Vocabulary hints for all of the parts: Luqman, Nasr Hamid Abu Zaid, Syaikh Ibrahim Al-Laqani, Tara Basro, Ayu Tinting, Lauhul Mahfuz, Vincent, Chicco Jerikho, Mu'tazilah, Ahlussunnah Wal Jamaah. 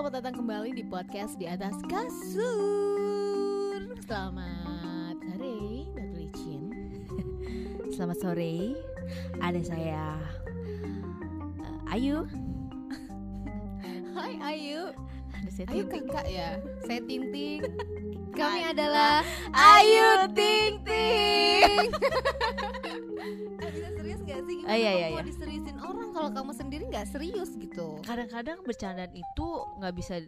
selamat datang kembali di podcast Di Atas Kasur. Selamat sore, Dr. Icin. Selamat sore, ada saya Ayu. Hai Ayu. Ada saya Ayu Tinting. Kakak ya, saya Tinting. Kami adalah Ayu Tinting. Oh, iya. Mau diseriusin orang kalau kamu sendiri nggak serius gitu. Kadang-kadang bercandaan itu nggak bisa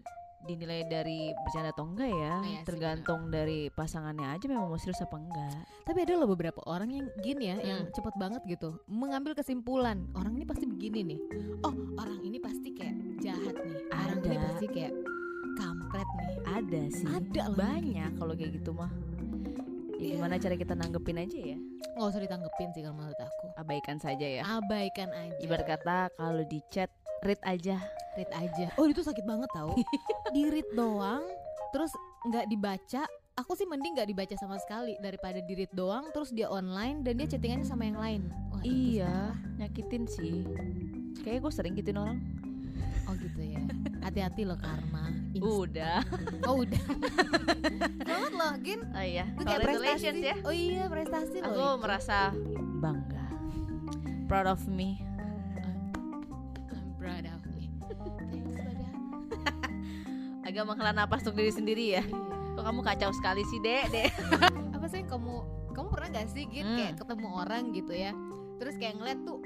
dinilai dari bercanda atau enggak ya, tergantung dari pasangannya aja memang mau serius apa enggak. Tapi ada loh beberapa orang yang gini ya, yang cepet banget gitu mengambil kesimpulan orang ini pasti begini nih. Oh, orang ini pasti kayak jahat nih. Orang ini pasti kayak kampret nih. Ada sih. Ada banyak kalau kayak gitu mah. Ya, gimana cara kita nanggepin aja ya? Nggak usah ditanggepin sih kalau menurut aku. Abaikan saja ya? Abaikan aja. Ibarat kata kalau di chat, read aja. Read aja. Oh, itu sakit banget tau. Di read doang, terus nggak dibaca. Aku sih mending nggak dibaca sama sekali daripada di read doang, terus dia online dan dia chattingannya sama yang lain. Wah, iya, nyakitin sih. Kayaknya gue sering gituin orang. Oh gitu ya. Hati-hati loh karma. Udah. Oh udah. Selamat loh Gin. Oh iya. Itu kayak prestasi ya. Oh iya, prestasi loh. Aku merasa bangga. Proud of me. I'm proud of me. Agak menghela napas untuk diri sendiri ya. Kok kamu kacau sekali sih Dek. Apa sih kamu pernah gak sih Gin kayak ketemu orang gitu ya, terus kayak ngeliat tuh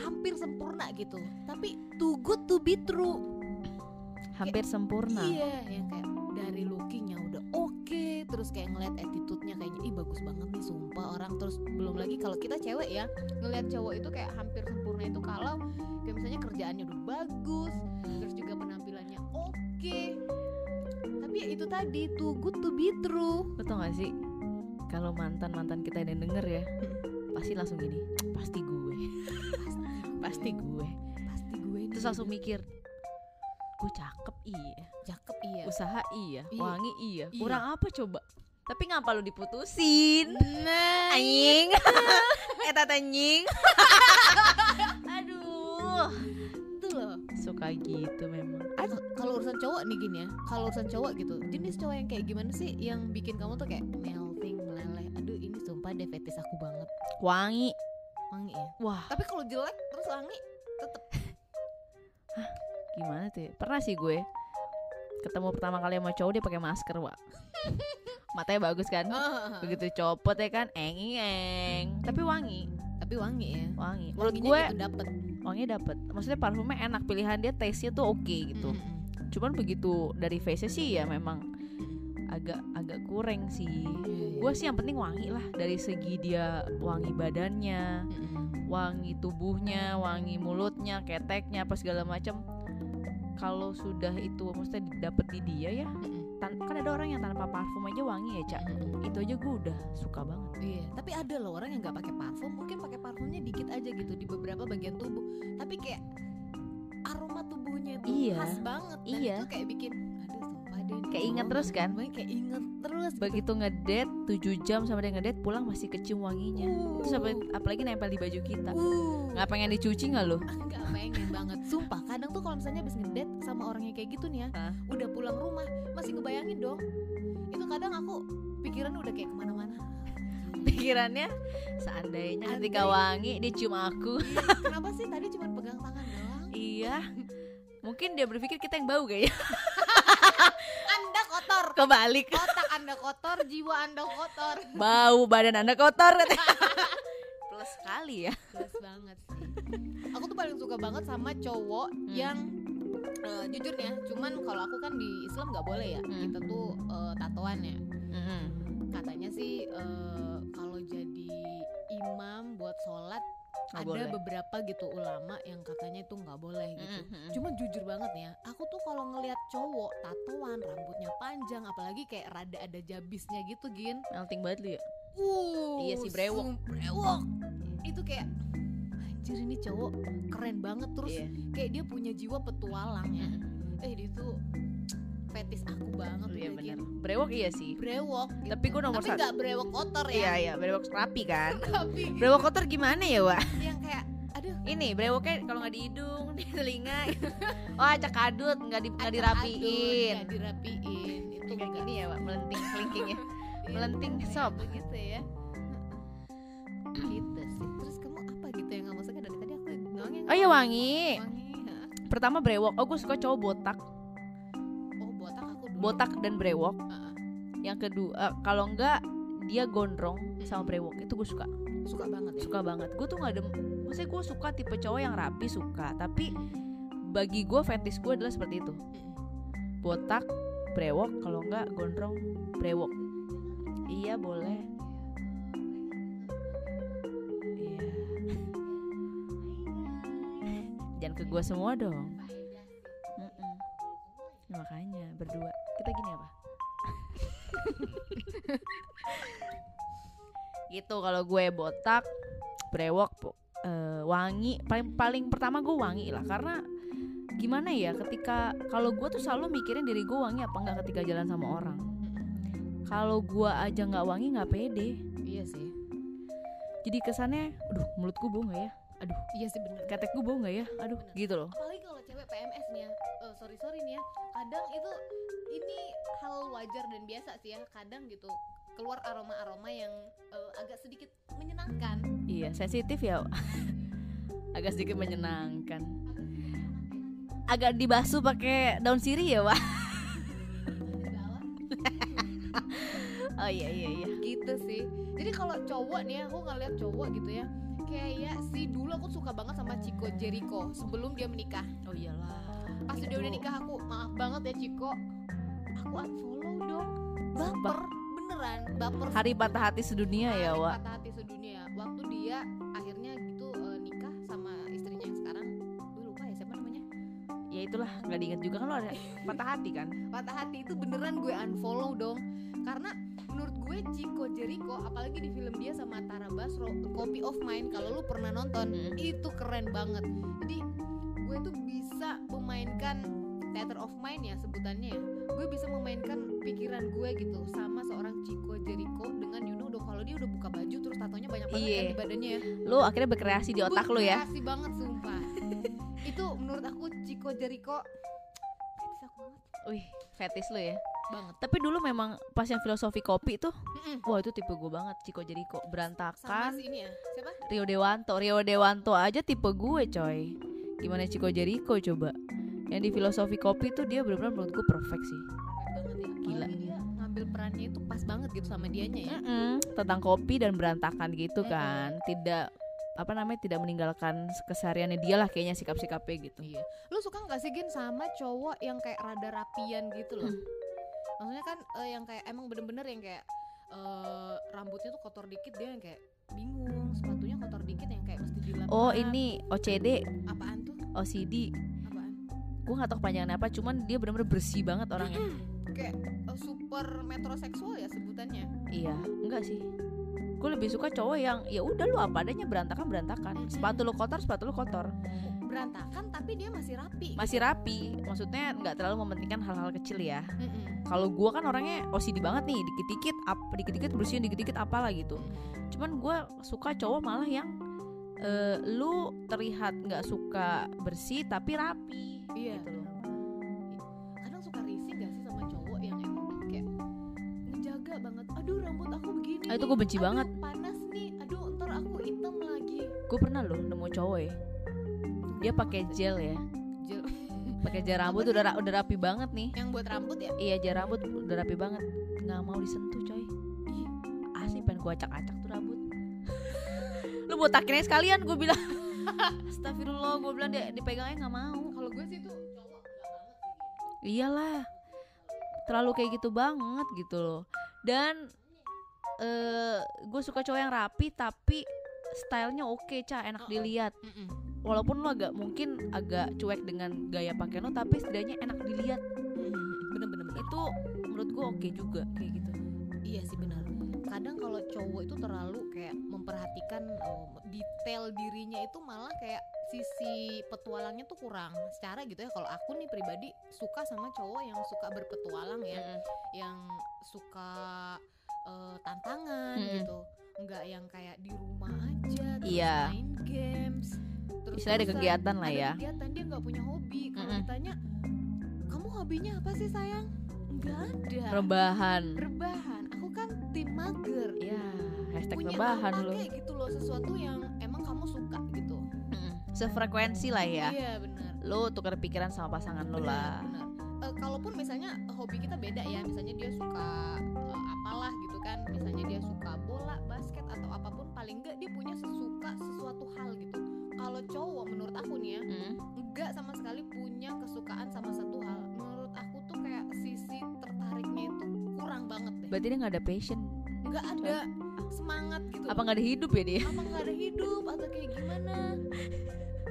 hampir sempurna gitu, tapi too good to be true. Hampir kayak, sempurna. Iya, yang kayak dari lookingnya udah oke, terus kayak ngeliat attitude-nya kayaknya, ih bagus banget nih sumpah orang. Terus belum lagi kalau kita cewek ya, ngeliat cowok itu kayak hampir sempurna itu kalau kayak misalnya kerjaannya udah bagus, terus juga penampilannya oke. Tapi ya itu tadi too good to be true. Betul nggak sih? Kalau mantan kita yang denger ya, pasti langsung gini, pasti gue. Pasti gue. Terus langsung mikir, gue cakep iya, usaha iya. Wangi iya. Kurang apa coba? Tapi ngapa lu diputusin? Nah, anjing. Eta anjing. Aduh. Itu loh. Suka gitu memang. Kalau urusan cowok nih gini ya. Kalau urusan cowok gitu, jenis cowok yang kayak gimana sih yang bikin kamu tuh kayak melting, meleleh. Aduh, ini sumpah deh fetis aku banget. Wangi ya? Wah. Tapi kalau jelek terus wangi tetep. Hah? Gimana tuh ya? Pernah sih gue ketemu pertama kali sama cowok, dia pakai masker, Wak. Matanya bagus kan? Begitu copot ya kan? Eng. Tapi wangi ya? Wangi. Menurut gue gitu dapet. Wanginya dapet. Maksudnya parfumnya enak, pilihan dia, taste-nya tuh oke gitu. Cuman begitu dari face-nya sih ya memang agak kurang sih. Gue sih yang penting wangi lah, dari segi dia wangi badannya, wangi tubuhnya, wangi mulutnya, keteknya, apa segala macam. Kalau sudah itu maksudnya dapet di dia ya, kan ada orang yang tanpa parfum aja wangi ya Cak. Itu aja gue udah suka banget. Iya. Tapi ada loh orang yang nggak pakai parfum, mungkin pakai parfumnya dikit aja gitu di beberapa bagian tubuh, tapi kayak aroma tubuhnya tuh khas banget dan itu kayak bikin kayak inget terus kan? Kayak inget terus. Begitu ngedate 7 jam sama dia ngedate, pulang masih kecium wanginya. Terus apalagi nempel di baju kita. Nggak pengen dicuci nggak lo? Nggak pengen banget. Sumpah kadang tuh kalau misalnya abis ngedate sama orangnya kayak gitu nih ya, udah pulang rumah masih ngebayangin dong. Itu kadang aku pikiran udah kayak kemana-mana. Pikirannya seandainya ketika wangi dicium aku. Kenapa sih tadi cuma pegang tangan doang? Iya. Mungkin dia berpikir kita yang bau kayaknya. Anda kotor. Kebalik. Otak Anda kotor, jiwa Anda kotor. Bau badan Anda kotor. Plus sekali ya. Plus banget sih. Aku tuh paling suka banget sama cowok yang jujur ya, cuman kalau aku kan di Islam nggak boleh ya. Kita tuh tatoan ya. Katanya sih kalau jadi imam buat sholat gak ada boleh. Beberapa gitu ulama yang katanya itu nggak boleh gitu. Cuma jujur banget ya, aku tuh kalau ngelihat cowok tatoan, rambutnya panjang, apalagi kayak rada ada jabisnya gitu, Gin. Melting banget lu ya. Iya sih, brewok. Itu kayak anjir ini cowok keren banget terus kayak dia punya jiwa petualang ya. Dia tuh fetis aku banget tuh ya, bener. Brewok iya sih. Brewok. Gitu. Tapi gue nomor 1. Tapi nggak brewok kotor ya. Iya, brewok rapi kan. Brewok kotor gimana ya, Wak? Yang kayak, aduh. ini brewoknya kalau nggak di hidung, di telinga gitu. Oh acak adut, nggak dirapiin. Nggak dirapiin. Itu kayak gini ya, Pak, melenting kelingkingnya. Melenting sob gitu ya. Gitu sih. Terus kamu apa gitu yang kamu suka dari tadi? Aku doang yang. Oh iya wangi. Pertama brewok. Oh gue suka cowok botak. Oh botak aku dulu. Botak dan brewok. Yang kedua kalau enggak dia gondrong sama brewok. Itu gue suka. Suka banget ya? Suka banget. Gue tuh gak ada, maksudnya gue suka tipe cowok yang rapi suka. Tapi bagi gue fetish gue adalah seperti itu. Botak, brewok, kalau enggak gondrong, brewok. Iya boleh. Iya. Jangan ke gue semua dong. Nah, makanya berdua. Kita gini apa? Gitu kalau gue botak, brewok, wangi. Paling pertama gue wangi lah, karena gimana ya, ketika kalau gue tuh selalu mikirin diri gue wangi apa enggak ketika jalan sama orang. Kalau gue aja nggak wangi nggak pede. Iya sih. Jadi kesannya, aduh mulut gue bau nggak ya? Aduh. Iya sih bener. Ketek gue bau nggak ya? Aduh. Bener. Gitu loh. Apalagi kalau cewek PMS nih ya. Oh, sorry nih ya. Kadang itu ini hal wajar dan biasa sih ya. Kadang gitu keluar aroma-aroma yang agak sedikit menyenangkan. Iya, sensitif ya. Agak sedikit menyenangkan. Agak dibasuh pakai daun sirih ya, Wak. Oh iya. Gitu sih. Jadi kalau cowok nih, aku ngeliat cowok gitu ya. Kayak sih dulu aku suka banget sama Chicco Jerikho sebelum dia menikah. Oh iyalah. Pas gitu. Dia udah nikah aku maaf banget ya Chicco. Aku unfollow dong. Baper. Baper hari patah hati sedunia ya, Wak. Hari patah hati sedunia. Waktu dia akhirnya gitu nikah sama istrinya yang sekarang, gue lupa ya siapa namanya. Ya itulah, nggak diingat juga kan lo ada patah hati kan. Patah hati itu beneran gue unfollow dong, karena menurut gue Chicco Jerikho, apalagi di film dia sama Tara Basro, Copy of Mine, kalau lo pernah nonton, itu keren banget. Jadi gue tuh bisa memainkan theater of mind ya sebutannya ya. Gue bisa memainkan pikiran gue gitu sama seorang Chicco Jerikho dengan udah kalau dia udah buka baju terus tatonya banyak banget kan di badannya ya. Lu akhirnya berkreasi di otak lu ya. Berkreasi banget sumpah. Itu menurut aku Chicco Jerikho fetish aku banget. Wih, fetish lu ya. Banget. Tapi dulu memang pas yang filosofi kopi tuh, wah itu tipe gue banget Chicco Jerikho, berantakan. Sama si ini ya. Siapa? Rio Dewanto aja tipe gue, coy. Gimana Chicco Jerikho coba? Yang di filosofi kopi tuh dia benar-benar menurut gue perfect sih. Gila. Dia ngambil perannya itu pas banget gitu sama dianya ya. Tentang kopi dan berantakan gitu kan. Tidak meninggalkan kesehariannya dia lah kayaknya sikap-sikapnya gitu. Iya. Lu suka enggak sih Gin sama cowok yang kayak rada rapian gitu loh? Maksudnya kan yang kayak emang bener-bener yang kayak rambutnya tuh kotor dikit dia yang kayak bingung, sepatunya kotor dikit yang kayak mesti dilap. Oh, ini OCD. Apaan tuh? OCD. Gue gak tau kepanjangannya apa, cuman dia benar-benar bersih banget orangnya. Kayak super metroseksual ya sebutannya. Iya, enggak sih. Gue lebih suka cowok yang ya udah lu apa adanya, berantakan. Sepatu lu kotor. Berantakan tapi dia masih rapi. Masih rapi, maksudnya nggak terlalu mementingkan hal-hal kecil ya. Kalau gue kan orangnya OCD banget nih, dikit-dikit bersihin, dikit-dikit apalah gitu. Cuman gue suka cowok malah yang lu terlihat nggak suka bersih tapi rapi. Iya gitu loh. Kadang suka risih gak sih sama cowok yang emang kayak ngejaga banget. Aduh rambut aku begini. Itu gue benci banget. Panas nih. Aduh ntar aku hitam lagi. Gue pernah loh nemu cowok ya. Dia pakai gel ya. Gel. Pakai gel rambut udah rapi banget nih. Yang buat rambut ya? Iya gel rambut udah rapi banget. Gak mau disentuh coy. Ih, asli pengen gue acak-acak tuh rambut. Lu botakin aja sekalian gue bilang. Astagfirullah gue bilang dia dipegangnya nggak mau. Kalau gue sih tuh cowok nggak banget sih. Iyalah, terlalu kayak gitu banget gitu loh. Dan gue suka cowok yang rapi tapi stylenya oke, enak dilihat. Walaupun lo agak mungkin agak cuek dengan gaya pakaian lo, tapi setidaknya enak dilihat. Bener-bener itu menurut gue oke juga kayak gitu. Iya sih benar. Kadang kalau cowok itu terlalu kayak memperhatikan detail dirinya itu malah kayak sisi petualangnya tuh kurang. Secara gitu ya, kalau aku nih pribadi suka sama cowok yang suka berpetualang ya, yang suka tantangan gitu. Enggak yang kayak di rumah aja terus main games, terus misalnya ada kegiatan lah ya. Ada kegiatan, dia nggak punya hobi. Kalau ditanya, kamu hobinya apa sih sayang? Nggak ada. Rebahan. Aku kan tim mager. Ya, hashtag punya rebahan lo. Punya gitu loh, sesuatu yang emang kamu suka gitu. Sefrekuensi lah ya. Iya benar. Lo tukar pikiran sama pasangan lo lah. Benar. Kalaupun misalnya hobi kita beda ya, misalnya dia suka apalah gitu kan, misalnya dia suka bola, basket atau apapun, paling enggak dia punya suka sesuatu hal gitu. Kalau cowok menurut aku nih ya, enggak sama sekali punya kesukaan sama satu hal. Menurut aku tuh kayak sisi tertariknya itu kurang banget deh. Berarti dia nggak ada passion? Nggak ada semangat gitu. Apa nggak ada hidup ya dia? Apa nggak ada hidup atau kayak gimana?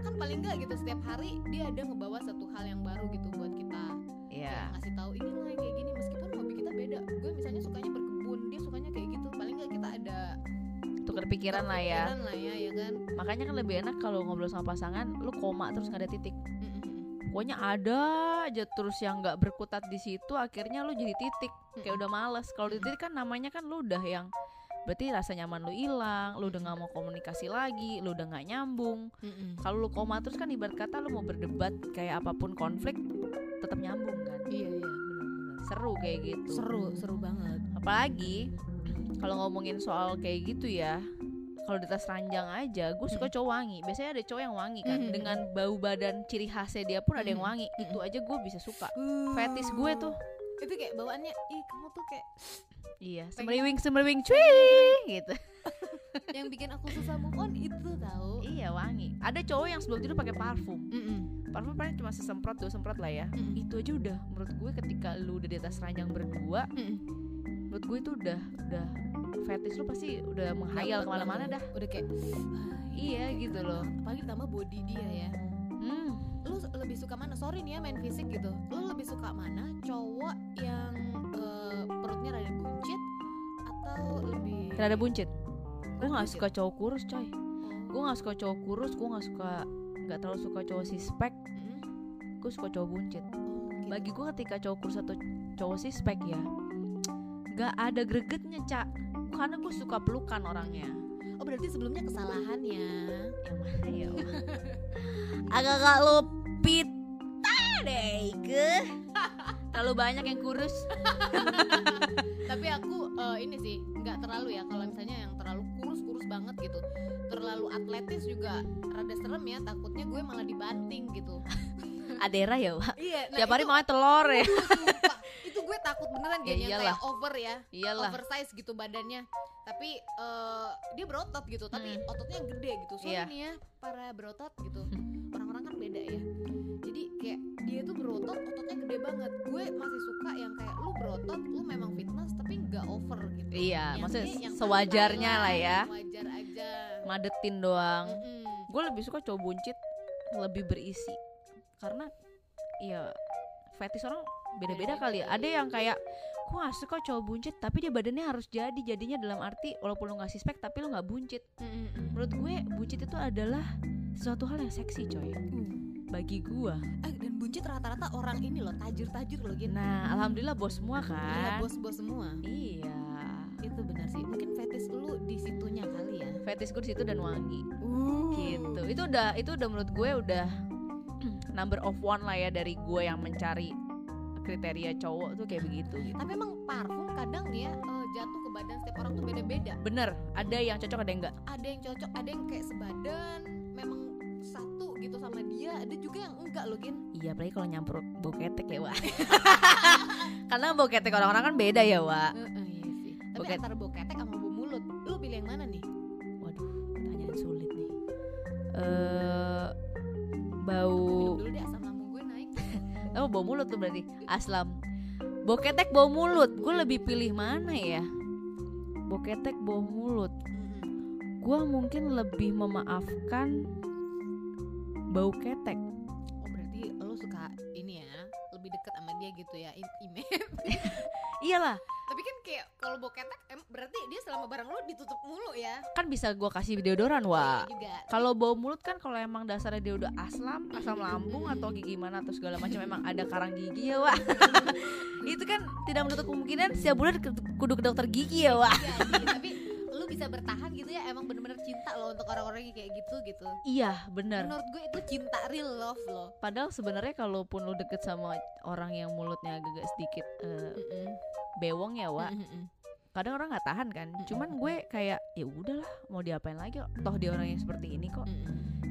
Kan paling enggak gitu setiap hari dia ada ngebawa satu hal yang baru gitu buat kita. Yeah. Ya, ngasih tahu ini lah kayak gini, meskipun hobi kita beda. Gue misalnya sukanya berkebun, dia sukanya kayak gitu. Paling nggak kita ada tukar pikiran lah ya. Ya kan? Makanya kan lebih enak kalau ngobrol sama pasangan, lu koma terus nggak ada titik. Pokoknya ada aja terus yang nggak berkutat di situ, akhirnya lu jadi titik. Kayak udah males. Kalau titik kan namanya kan lu udah yang berarti rasa nyaman lu hilang, lu udah nggak mau komunikasi lagi, lu udah nggak nyambung. Kalau lu koma terus kan ibarat kata lu mau berdebat kayak apapun konflik tetap nyambung kan. Iya benar-benar. Seru kayak gitu. Seru banget. Apalagi kalau ngomongin soal kayak gitu ya, kalau di tas ranjang aja, gue suka cowok wangi. Biasanya ada cowok yang wangi kan, dengan bau badan ciri khasnya dia pun ada yang wangi. Itu aja gue bisa suka. Fetish gue tuh. Itu kayak bawaannya, ih kamu tuh kayak. Iya, semeriwing cuing gitu. Yang bikin aku susah move on itu tau. Iya wangi. Ada cowok yang sebelum tidur pakai parfum. Parfum paling cuma sesemprot 2 semprot lah ya. Itu aja udah. Menurut gue ketika lu udah di atas ranjang berdua, menurut gue itu udah fetish lu pasti udah menghayal kemana-mana dah. Udah kayak iya kayak gitu loh. Apalagi ditambah body dia ya. Lu lebih suka mana? Sorry nih ya main fisik gitu. Lu lebih suka mana? Cowok yang perutnya rada buncit atau lebih rada buncit? Gue nggak suka cowok kurus coy. Gue nggak suka, nggak terlalu suka cowok sispek. Gue suka cowok buncit. Bagi gue ketika cowok kurus atau cowok sispek ya, nggak ada gregetnya Cak. Karena gue suka pelukan orangnya. Oh berarti sebelumnya kesalahan ya? Yang mana ya? Agak-agak lu pita deh ke. Terlalu banyak yang kurus. Tapi aku ini sih nggak terlalu ya. Kalau misalnya yang terlalu kurus banget gitu, terlalu atletis juga rada serem ya. Takutnya gue malah dibanting gitu. Adera ya Pak. Iya, nah tiap hari makan telur ya. Itu gue takut beneran dia yang kayak over ya. Iyalah. Oversize gitu badannya. Tapi dia berotot gitu, tapi ototnya gede gitu. Soalnya nih ya para berotot gitu. Orang-orang kan beda ya. Jadi kayak dia tuh berotot, ototnya gede banget. Gue masih suka yang kayak lu berotot, lu memang fitness tapi enggak over gitu. Iya, maksudnya sewajarnya lah ya. Wajar aja. Madetin doang. Gue lebih suka cowok buncit, lebih berisi. Karena ya fetish orang beda-beda kali ya. Ada yang kayak gue gak suka cowok buncit tapi dia badannya harus jadinya dalam arti walaupun lo gak sispek tapi lo gak buncit. Menurut gue buncit itu adalah sesuatu hal yang seksi coy. Bagi gue dan buncit rata-rata orang ini loh, tajir-tajir loh gitu. Nah alhamdulillah bos semua kan. Iya bos semua. Iya itu benar sih. Mungkin fetish lo di situnya kali ya. Fetish gue di situ dan wangi gitu. Itu udah menurut gue udah number of one lah ya dari gue yang mencari kriteria cowok tuh kayak begitu. Tapi emang parfum kadang ya jatuh ke badan setiap orang tuh beda-beda. Bener, ada yang cocok ada yang enggak. Ada yang cocok, ada yang kayak sebadan, memang satu gitu sama dia. Ada juga yang enggak loh Gin. Iya, apalagi kalau nyampur bau ketek ya Wak. Karena bau ketek orang-orang kan beda ya Wak. Iya sih. Tapi antara bau ketek sama bau mulut, lu pilih yang mana nih? Waduh, pertanyaan sulit nih. Bau bau mulut tuh berarti aslam. Bau ketek bau mulut, gue lebih pilih mana ya? Bau ketek bau mulut, gue mungkin lebih memaafkan bau ketek. Oh berarti lo suka ini ya, lebih deket sama dia gitu ya, intimate. Iyalah. Tapi kan kayak kalau bau ketek berarti dia selama barang lo ditutup mulu ya. Kan bisa gue kasih deodoran Wak. Kalau bau mulut kan kalau emang dasarnya dia udah asam lambung atau gimana atau segala macam emang ada karang gigi ya Wak. Itu kan tidak menutup kemungkinan setiap bulan kudu ke dokter gigi ya Wak. Tapi lu bisa bertahan gitu ya, emang bener-bener cinta loh untuk orang-orang yang kayak gitu. Iya, benar. Menurut gue itu cinta real love loh. Padahal sebenarnya kalaupun lu deket sama orang yang mulutnya agak sedikit bewong ya, Wak. Kadang orang nggak tahan kan. Cuman gue kayak ya udahlah, mau diapain lagi? Toh dia orang yang seperti ini kok.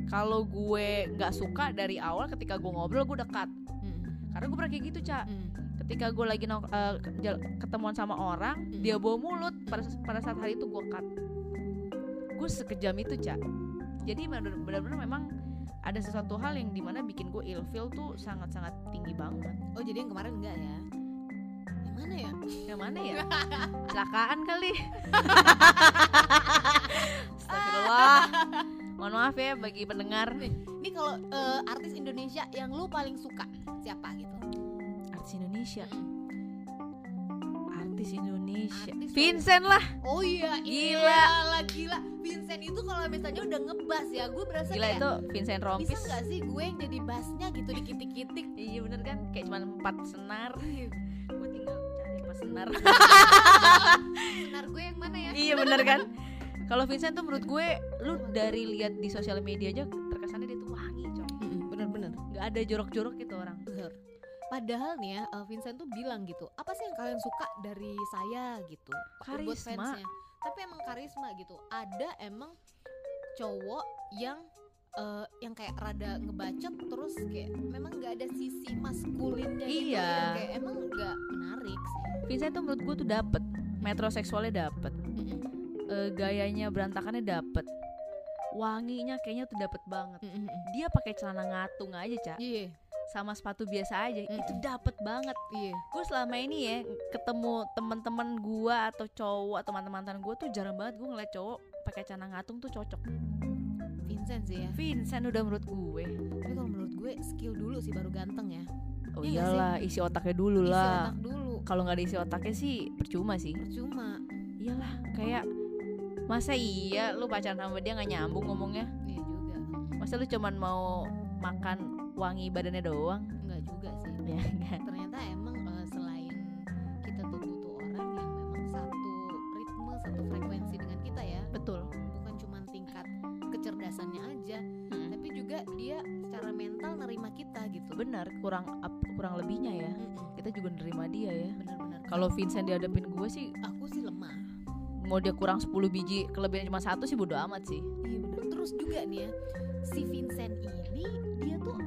Kalau gue nggak suka dari awal, ketika gue ngobrol gue dekat. Karena gue pernah kayak gitu, Ca. Ketika gue lagi ketemuan sama orang, dia bawa mulut. Pada saat hari itu gue cut. Gue sekejam itu, Ca. Jadi benar-benar memang ada sesuatu hal yang dimana bikin gue ilfeel tuh sangat-sangat tinggi banget. Oh, jadi yang kemarin enggak ya? Yang mana ya? Celakaan kali. Astagfirullah. Mohon maaf ya bagi pendengar. Ini kalau artis Indonesia yang lu paling suka siapa gitu? Artis Indonesia. Vincent lah. Oh iya, gila. Vincent itu kalau misalnya udah ngebass ya, gue berasa gila kayak, itu Vincent rompis. Bisa nggak sih gue yang jadi bassnya gitu dikitik-kitik? Iya bener kan, kayak cuma 4 senar. Gue tinggal cari 4 senar. Senar gue yang mana ya? Iya bener kan. Kalau Vincent tuh menurut gue, lu dari lihat di sosial media aja terkesannya dia tuh wangi, coy. Bener-bener. Gak ada jorok-jorok gitu orang. Bener. Padahal nih ya, Vincent tuh bilang gitu, apa sih yang kalian suka dari saya gitu? Karisma. Tapi emang karisma gitu. Ada emang cowok yang kayak rada ngebacot, terus kayak memang nggak ada sisi maskulinnya gitu. Iya. Yang kayak emang nggak menarik sih. Vincent tuh menurut gue tuh dapet, metroseksualnya dapet, gayanya berantakannya dapet, wanginya kayaknya tuh dapet banget. Dia pakai celana ngatung aja, Cak. Iya. Sama sepatu biasa aja, itu dapet banget. Iya. Gue selama ini ya ketemu teman-teman gue atau cowok teman-teman gue tuh jarang banget gue ngeliat cowok pakai celana ngatung tuh cocok. Vincent sih ya. Vincent udah menurut gue. Tapi kalau menurut gue skill dulu sih baru ganteng ya. Oh iyalah, isi otaknya dulu lah. Isi otak dulu. Kalau nggak ada isi otaknya sih percuma sih. Percuma. Iyalah, kayak masa iya lu pacaran sama dia nggak nyambung ngomongnya? Iya juga. Masa lu cuman mau makan wangi badannya doang? Enggak juga sih ya, enggak. Ternyata emang selain kita tuh butuh orang yang memang satu ritme, satu frekuensi dengan kita ya. Betul. Bukan cuma tingkat kecerdasannya aja, tapi juga dia secara mental nerima kita gitu. Benar, kurang lebihnya ya. Kita juga nerima dia ya. Benar. Kalau Vincent dihadapin gue sih, aku sih lemah. Mau dia kurang 10 biji, kelebihan cuma 1 sih bodo amat sih. Iya benar. Terus juga nih ya, si Vincent ini dia tuh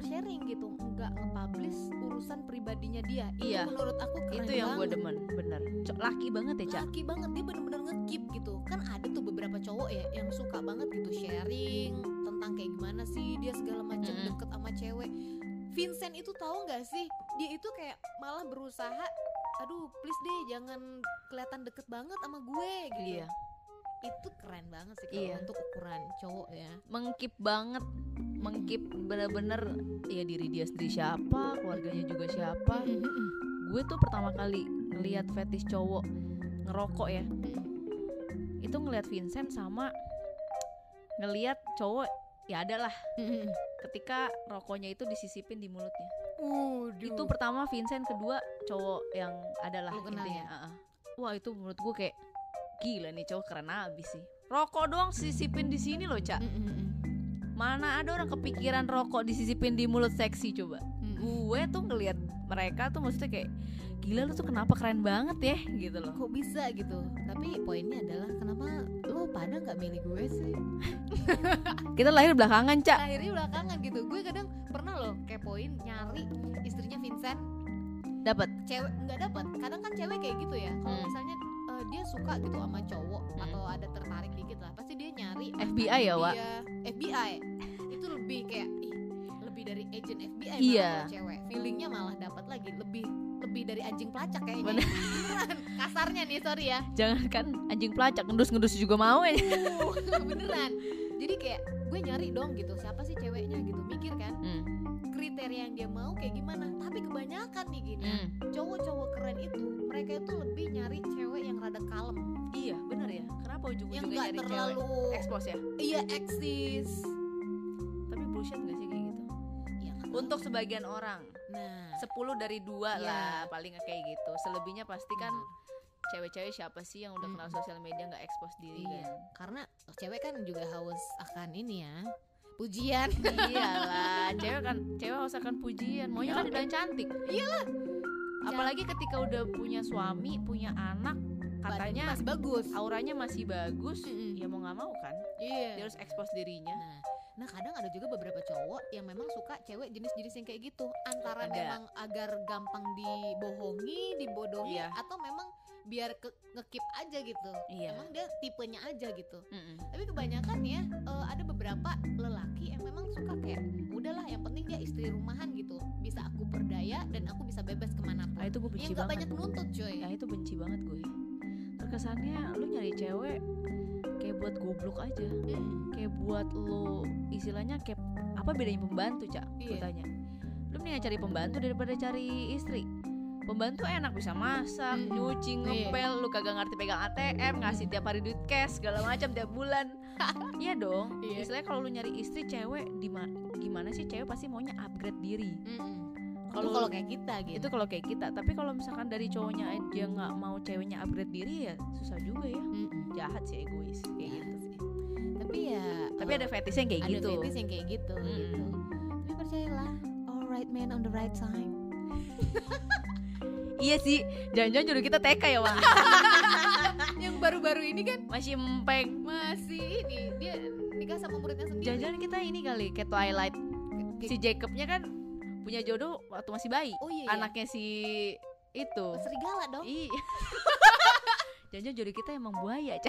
sharing gitu, nggak nge-publish urusan pribadinya dia. Iya. Itu menurut aku keren. Itu yang gue demen, bener. Laki banget ya, Cak. Laki banget, dia bener-bener nge-keep gitu. Kan ada tuh beberapa cowok ya yang suka banget gitu sharing tentang kayak gimana sih dia segala macam deket sama cewek. Vincent itu tahu nggak sih? Dia itu kayak malah berusaha, aduh please deh jangan kelihatan deket banget sama gue gitu. Iya. Itu keren banget sih kalau untuk ukuran cowok ya. Mengkip banget, mengkip bener-bener ya diri dia sendiri siapa, keluarganya juga siapa. Gue tuh pertama kali ngelihat fetish cowok ngerokok ya, itu ngelihat Vincent sama ngelihat cowok ya adalah ketika rokoknya itu disisipin di mulutnya. Itu pertama Vincent, kedua cowok yang adalah intinya. Wah itu menurut gue kayak gila nih cowok keren abis sih. Rokok doang sisipin di sini loh, Cak. Mana ada orang kepikiran rokok disisipin di mulut seksi coba. Gue tuh ngelihat mereka tuh maksudnya kayak gila lu tuh kenapa keren banget ya gitu loh. Kok bisa gitu? Tapi poinnya adalah kenapa lu pada enggak milih gue sih? Kita lahir belakangan, Cak. Lahirnya belakangan gitu. Gue kadang pernah loh kepoin nyari istrinya Vincent. Dapat. Cewek enggak dapat. Kadang kan cewek kayak gitu ya. Kalau misalnya dia suka gitu sama cowok atau ada tertarik dikit lah, pasti dia nyari FBI ya, Wak. FBI itu lebih kayak lebih dari agent FBI. Iya. Malah cewek feelingnya malah dapat lagi, lebih dari anjing pelacak kayaknya. Bener. Kasarnya nih, sorry ya. Jangan kan anjing pelacak, ngendus-ngendus juga mau ya. Beneran. Jadi kayak gue nyari dong gitu, siapa sih ceweknya gitu, mikir kan kriteria yang dia mau kayak gimana. Tapi kebanyakan nih gini, cowok-cowok keren itu mereka itu lebih nyari cewek yang rada kalem. Iya bener ya. Kenapa ujung-ujungnya nyari cewek yang gak terlalu ekspos ya. Iya, eksis. Tapi bullshit gak sih kayak gitu ya, untuk sebagian orang. Nah 10 dari 2 lah paling kayak gitu. Selebihnya pasti kan cewek-cewek siapa sih yang udah kenal sosial media nggak expose diri kan? Karena cewek kan juga haus akan ini ya, pujian. Iyalah, cewek haus akan pujian. Maunya kan dibilang cantik. Iyalah. Apalagi ketika udah punya suami, punya anak, katanya masih bagus, auranya masih bagus, ya mau nggak mau kan? Iya. Dia harus expose dirinya. Nah kadang ada juga beberapa cowok yang memang suka cewek jenis-jenis yang kayak gitu. Antara memang agar gampang dibohongi, dibodohi, atau memang biar nge-keep aja gitu. Emang dia tipenya aja gitu. Tapi kebanyakan ya ada beberapa lelaki yang memang suka kayak udahlah yang penting dia istri rumahan gitu, bisa aku perdaya dan aku bisa bebas kemana pun. Itu gue benci yang banget. Yang gak banyak nuntut coy. Nah itu benci banget gue. Terkesannya lu nyari cewek kayak buat goblok aja, kayak buat lo istilahnya kayak apa bedanya pembantu cak? Gue tanya, lo mendingan cari pembantu daripada cari istri. Pembantu enak bisa masak, nyuci, ngepel, lo kagak ngerti pegang ATM, ngasih tiap hari duit cash segala macam tiap bulan. Iya dong. Istilahnya kalau lo nyari istri cewek, gimana sih cewek pasti maunya upgrade diri. Kalau kayak kita gitu. Itu kalau kayak kita. Tapi kalau misalkan dari cowoknya aja nggak mau ceweknya upgrade diri ya susah juga ya. Jahat sih, egois kayak gitu sih. Tapi ya. Tapi ada fetish yang kayak gitu. Ada fetish yang kayak gitu. Gitu. Tapi percayalah, all right man on the right time. Iya sih. Jangan-jangan jodoh kita TK ya Wak. Yang baru-baru ini kan masih empeng. Masih ini dia nikah sama muridnya sendiri. Jangan-jangan kita ini kali kayak Twilight. Si Jacobnya kan punya jodoh waktu masih bayi. Anaknya si itu serigala dong. Jangan-jangan jodoh kita emang buaya.